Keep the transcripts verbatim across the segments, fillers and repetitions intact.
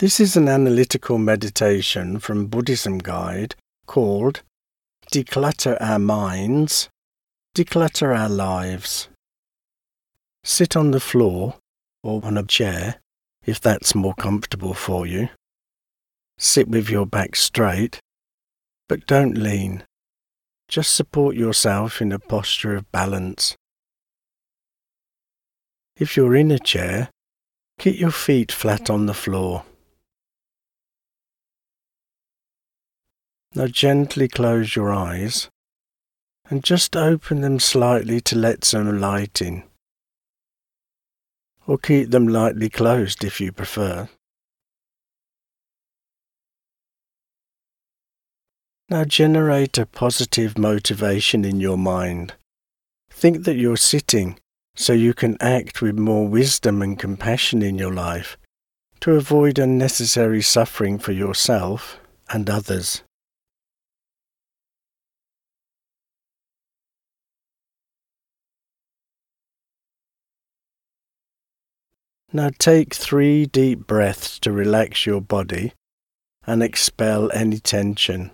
This is an analytical meditation from Buddhism Guide called Declutter Our Minds, Declutter Our Lives. Sit on the floor or on a chair, if that's more comfortable for you. Sit with your back straight, but don't lean. Just support yourself in a posture of balance. If you're in a chair, keep your feet flat on the floor. Now gently close your eyes and just open them slightly to let some light in, or keep them lightly closed if you prefer. Now generate a positive motivation in your mind. Think that you're sitting so you can act with more wisdom and compassion in your life to avoid unnecessary suffering for yourself and others. Now take three deep breaths to relax your body and expel any tension.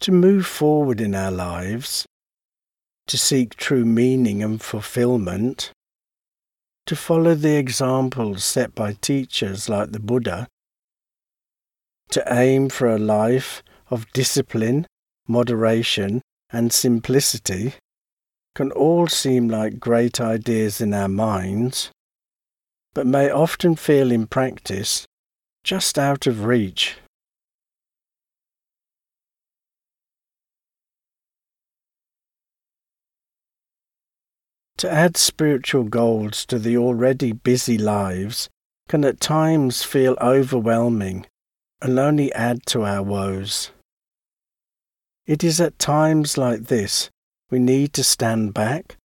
To move forward in our lives, to seek true meaning and fulfillment, to follow the examples set by teachers like the Buddha, to aim for a life of discipline, moderation, and simplicity, can all seem like great ideas in our minds, but may often feel in practice just out of reach. To add spiritual goals to the already busy lives can at times feel overwhelming and only add to our woes. It is at times like this we need to stand back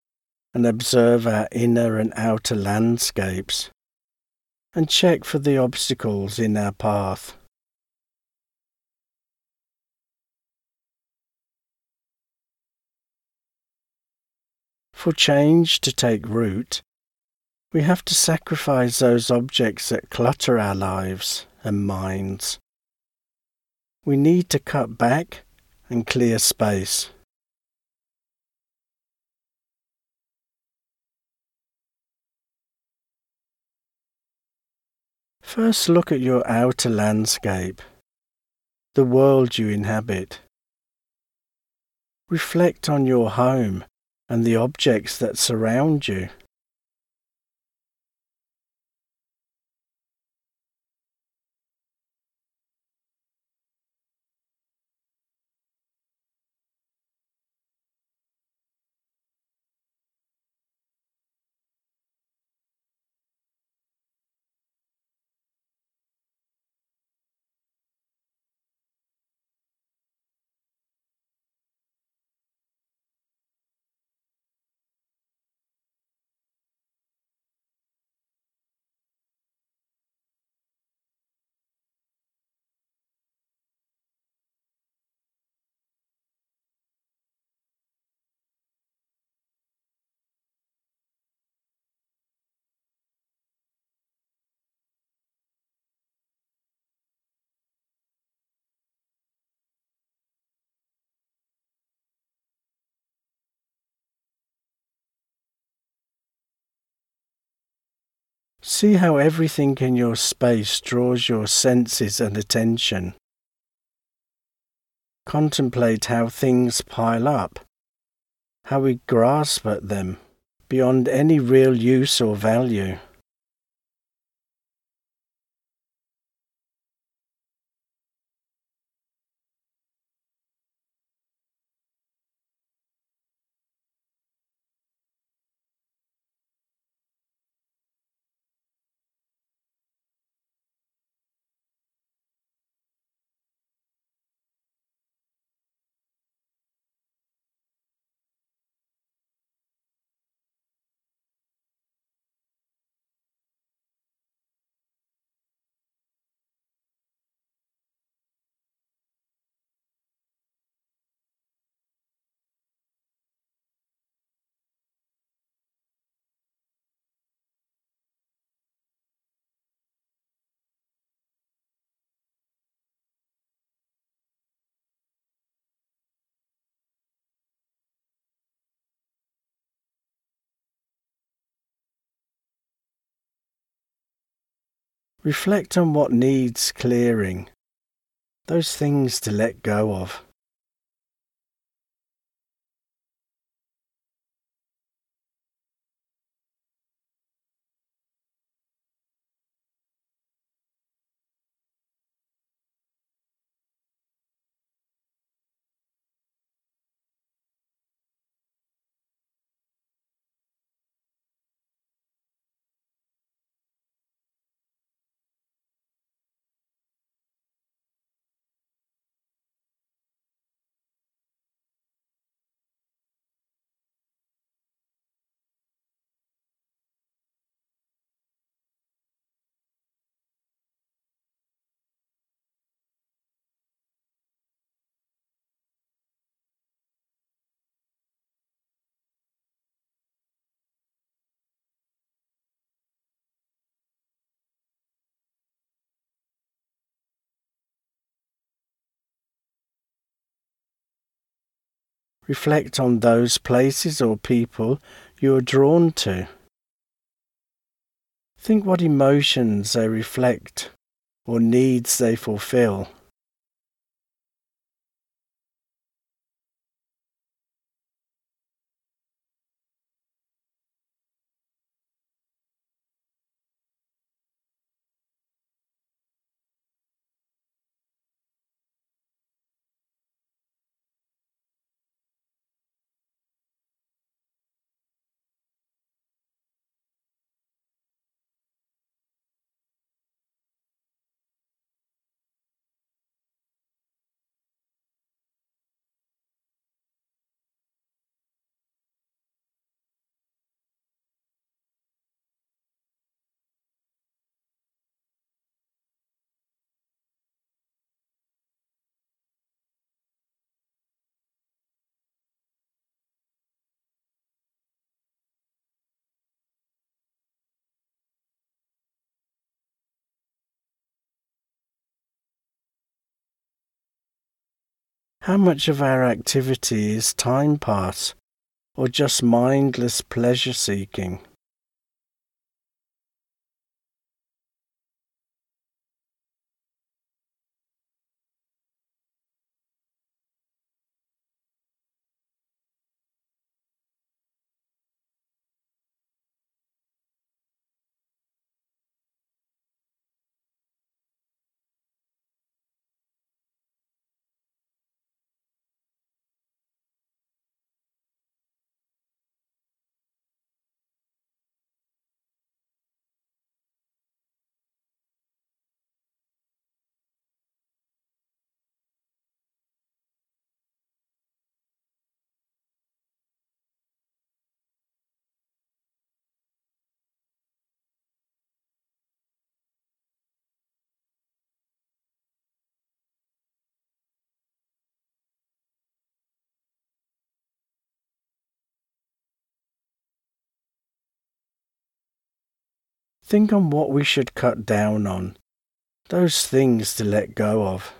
and observe our inner and outer landscapes and check for the obstacles in our path. For change to take root, we have to sacrifice those objects that clutter our lives and minds. We need to cut back and clear space. First, look at your outer landscape, the world you inhabit. Reflect on your home and the objects that surround you. See how everything in your space draws your senses and attention. Contemplate how things pile up, how we grasp at them beyond any real use or value. Reflect on what needs clearing, those things to let go of. Reflect on those places or people you are drawn to. Think what emotions they reflect or needs they fulfill. How much of our activity is time pass, or just mindless pleasure seeking? Think on what we should cut down on, those things to let go of.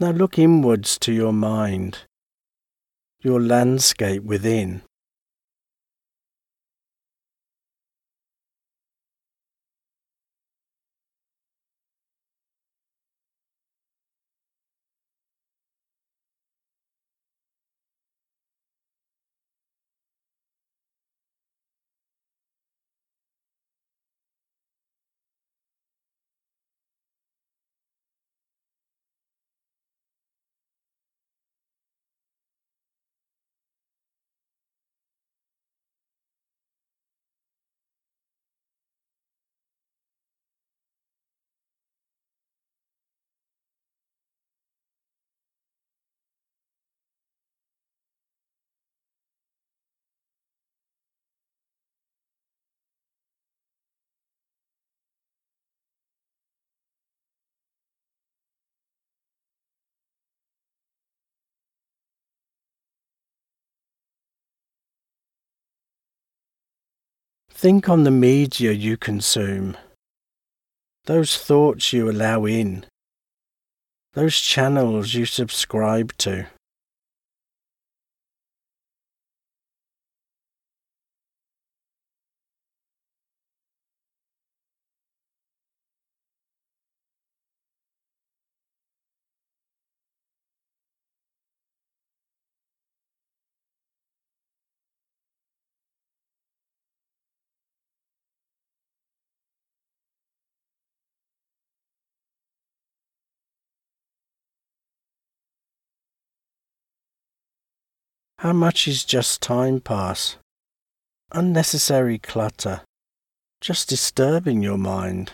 Now look inwards to your mind, your landscape within. Think on the media you consume, those thoughts you allow in, those channels you subscribe to. How much is just time pass, unnecessary clutter, just disturbing your mind?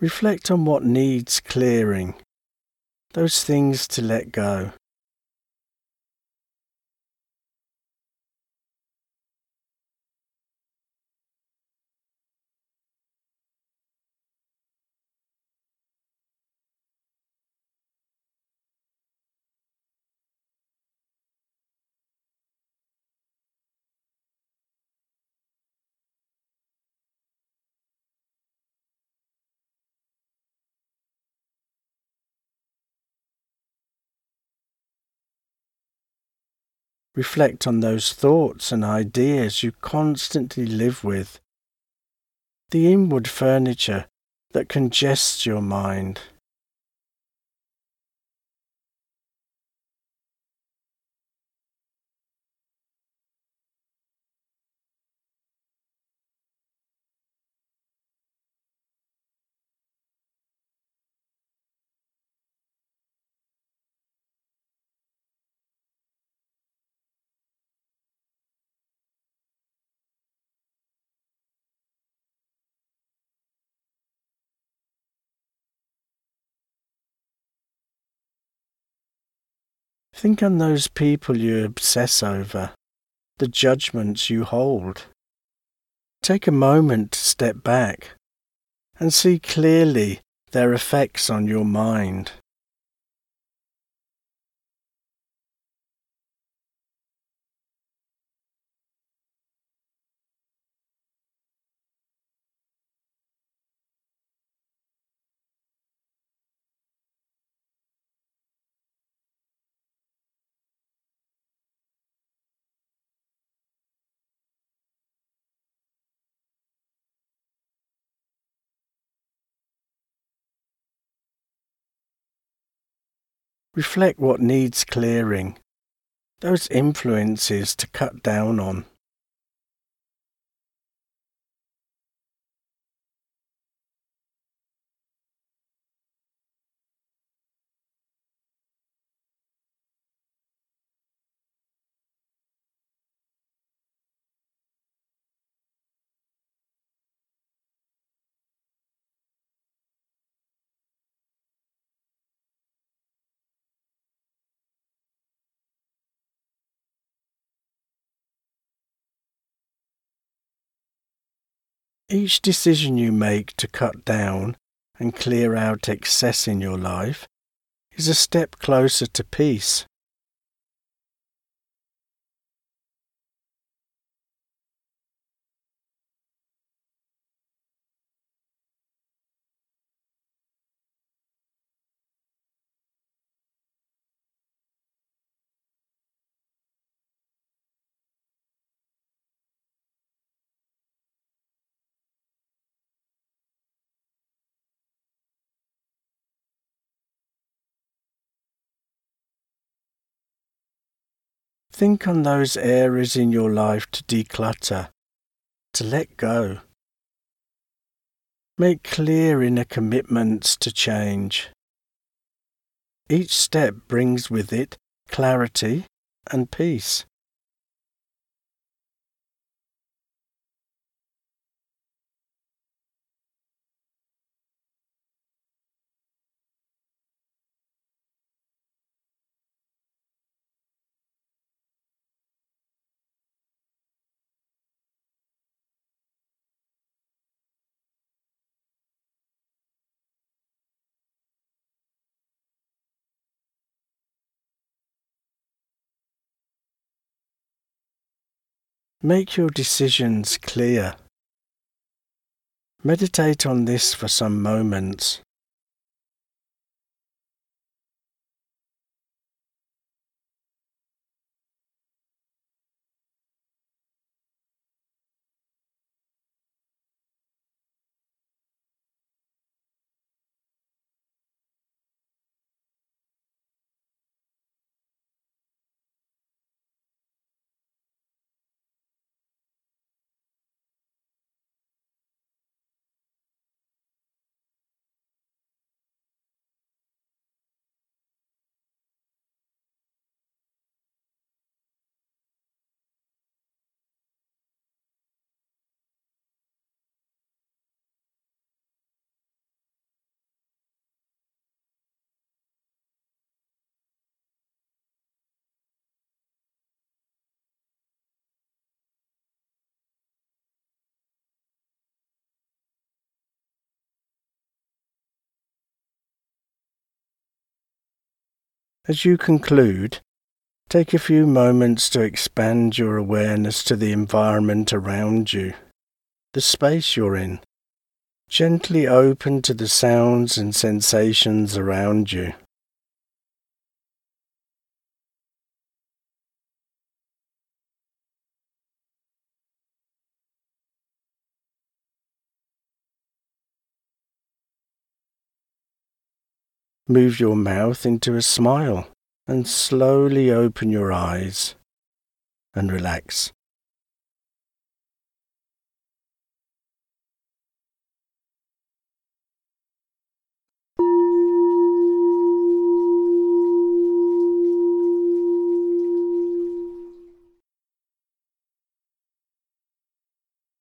Reflect on what needs clearing, those things to let go. Reflect on those thoughts and ideas you constantly live with, the inward furniture that congests your mind. Think on those people you obsess over, the judgments you hold. Take a moment to step back and see clearly their effects on your mind. Reflect what needs clearing, those influences to cut down on. Each decision you make to cut down and clear out excess in your life is a step closer to peace. Think on those areas in your life to declutter, to let go. Make clear inner commitments to change. Each step brings with it clarity and peace. Make your decisions clear. Meditate on this for some moments. As you conclude, take a few moments to expand your awareness to the environment around you, the space you're in, gently open to the sounds and sensations around you. Move your mouth into a smile and slowly open your eyes and relax.